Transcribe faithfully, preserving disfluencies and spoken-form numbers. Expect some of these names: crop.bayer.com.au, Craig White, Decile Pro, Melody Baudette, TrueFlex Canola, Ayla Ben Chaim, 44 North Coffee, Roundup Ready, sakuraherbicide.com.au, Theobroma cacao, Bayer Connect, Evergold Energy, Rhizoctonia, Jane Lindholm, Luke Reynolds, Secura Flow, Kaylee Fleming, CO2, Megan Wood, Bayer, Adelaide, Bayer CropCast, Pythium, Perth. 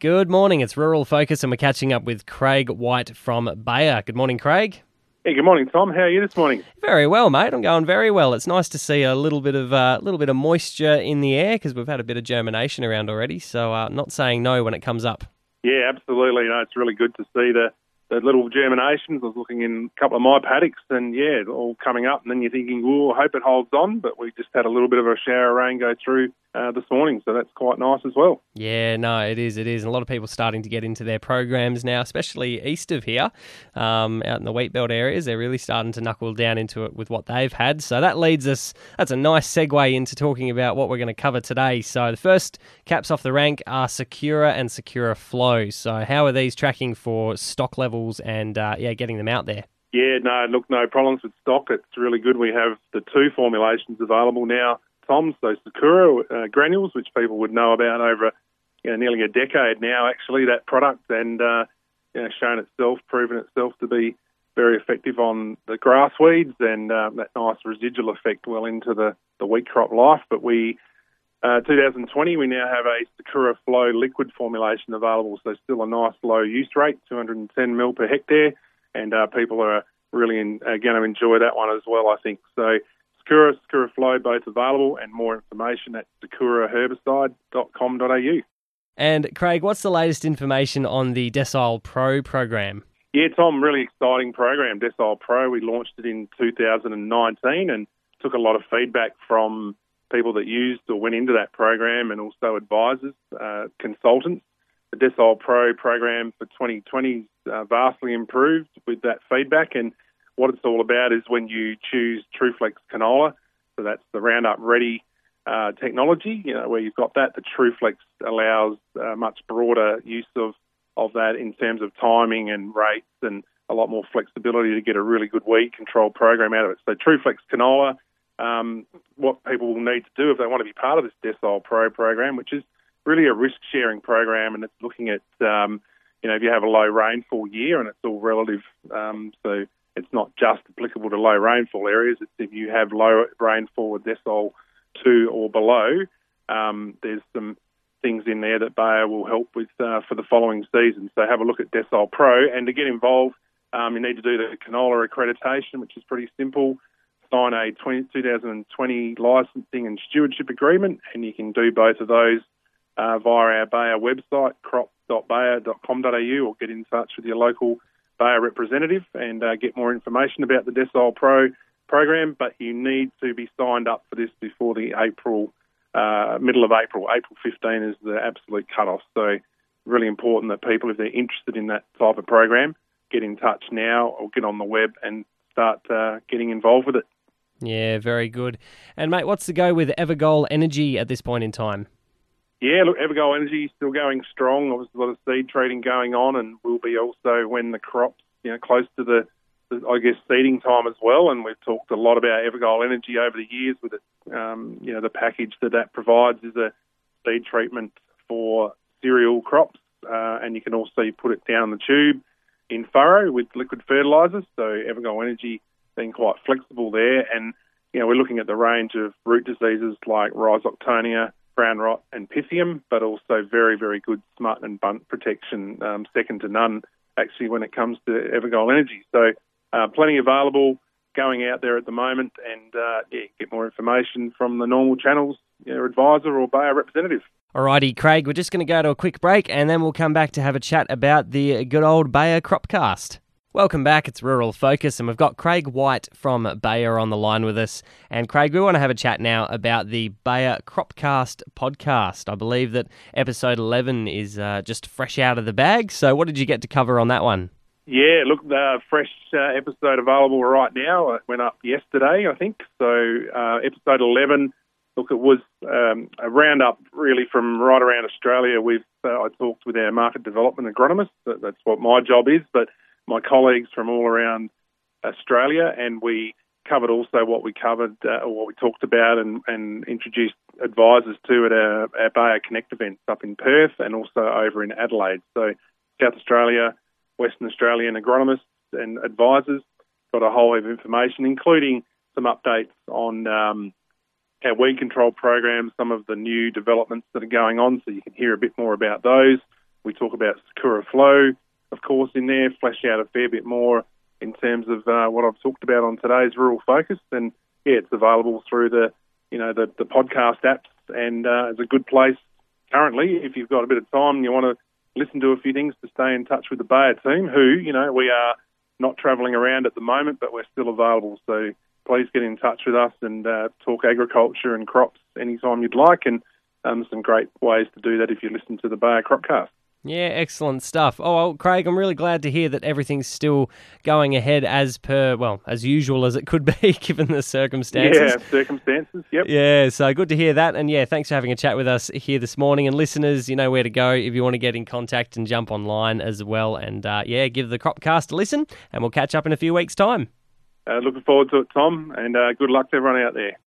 Good morning, it's Rural Focus and we're catching up with Craig White from Bayer. Good morning, Craig. Hey, good morning, Tom. How are you this morning? Very well, mate. I'm going very well. It's nice to see a little bit of a uh, little bit of moisture in the air because we've had a bit of germination around already, so uh, not saying no when it comes up. Yeah, absolutely. No, it's really good to see the, the little germinations. I was looking in a couple of my paddocks and, yeah, all coming up, and then you're thinking, oh, I hope it holds on, but we just had a little bit of a shower of rain go through Uh, this morning, so that's quite nice as well. Yeah, no, it is, it is. And a lot of people starting to get into their programs now, especially east of here, um, out in the Wheatbelt areas. They're really starting to knuckle down into it with what they've had. So that leads us, that's a nice segue into talking about what we're going to cover today. So the first caps off the rank are Secura and Secura Flow. So how are these tracking for stock levels and, uh, yeah, getting them out there? Yeah, no, look, no problems with stock. It's really good. We have the two formulations available now, Tom. So Secura uh, granules, which people would know about over you know, nearly a decade now, actually, that product, and uh, you know, shown itself, proven itself to be very effective on the grass weeds and um, that nice residual effect well into the, the wheat crop life. But we, uh, twenty twenty, we now have a Secura Flow liquid formulation available, so still a nice low use rate, two hundred ten mil per hectare, and uh, people are really in, uh, going to enjoy that one as well, I think. So Secura, Secura Flow, both available, and more information at sakura herbicide dot com dot a u. And Craig, what's the latest information on the Decile Pro program? Yeah, Tom, really exciting program, Decile Pro. We launched it in two thousand nineteen and took a lot of feedback from people that used or went into that program, and also advisors, uh, consultants. The Decile Pro program for twenty twenty uh, vastly improved with that feedback, and what it's all about is when you choose TrueFlex Canola, so that's the Roundup Ready uh, technology, you know, where you've got that, the TrueFlex allows uh, much broader use of, of that in terms of timing and rates and a lot more flexibility to get a really good weed control program out of it. So TrueFlex Canola, um, what people will need to do if they want to be part of this Decile Pro program, which is really a risk-sharing program, and it's looking at, um, you know, if you have a low rainfall year, and it's all relative, um, so it's not just applicable to low rainfall areas. It's if you have low rainfall with decile two or below, um, there's some things in there that Bayer will help with uh, for the following season. So have a look at Decile Pro. And to get involved, um, you need to do the canola accreditation, which is pretty simple. Sign a twenty, twenty twenty licensing and stewardship agreement, and you can do both of those uh, via our Bayer website, crop dot bayer dot com dot a u, or get in touch with your local Bayer representative and uh, get more information about the Decile Pro program, but you need to be signed up for this before the April, uh, middle of April. April fifteenth is the absolute cutoff. So really important that people, if they're interested in that type of program, get in touch now or get on the web and start uh, getting involved with it. Yeah, very good. And mate, what's the go with Evergold Energy at this point in time? Yeah, look, Evergold Energy is still going strong. Obviously, a lot of seed treating going on, and will be also when the crop's, you know, close to the, the, I guess, seeding time as well. And we've talked a lot about Evergold Energy over the years with it. Um, you know, the package that that provides is a seed treatment for cereal crops, uh, and you can also put it down the tube in furrow with liquid fertilisers. So Evergold Energy being quite flexible there, and you know, we're looking at the range of root diseases like Rhizoctonia, brown rot and Pythium, but also very, very good smut and bunt protection, um, second to none, actually, when it comes to Evergold Energy. So uh, plenty available going out there at the moment, and uh, yeah, get more information from the normal channels, your advisor or Bayer representative. Alrighty, Craig, we're just going to go to a quick break, and then we'll come back to have a chat about the good old Bayer CropCast. Welcome back, it's Rural Focus, and we've got Craig White from Bayer on the line with us. And Craig, we want to have a chat now about the Bayer CropCast podcast. I believe that episode eleven is uh, just fresh out of the bag, so what did you get to cover on that one? Yeah, look, the uh, fresh uh, episode available right now. It went up yesterday, I think. So uh, episode eleven, look, it was um, a roundup really from right around Australia. We've uh, I talked with our market development agronomist, that, that's what my job is, but my colleagues from all around Australia, and we covered also what we covered, uh, or what we talked about, and, and introduced advisors to at our, our Bayer Connect events up in Perth and also over in Adelaide. So South Australia, Western Australian agronomists and advisors got a whole heap of information, including some updates on um, our weed control program, some of the new developments that are going on, so you can hear a bit more about those. We talk about Secura Flow, of course, in there, flesh out a fair bit more in terms of uh, what I've talked about on today's Rural Focus. And, yeah, it's available through the, you know, the, the podcast apps, and uh, it's a good place currently if you've got a bit of time and you want to listen to a few things to stay in touch with the Bayer team, who, you know, we are not travelling around at the moment, but we're still available. So please get in touch with us and uh, talk agriculture and crops anytime you'd like, and um, some great ways to do that if you listen to the Bayer CropCast. Yeah, excellent stuff. Oh, well, Craig, I'm really glad to hear that everything's still going ahead as per, well, as usual as it could be, given the circumstances. Yeah, circumstances, yep. Yeah, so good to hear that. And yeah, thanks for having a chat with us here this morning. And listeners, you know where to go if you want to get in contact and jump online as well. And uh, yeah, give the CropCast a listen, and we'll catch up in a few weeks' time. Uh, looking forward to it, Tom, and uh, good luck to everyone out there.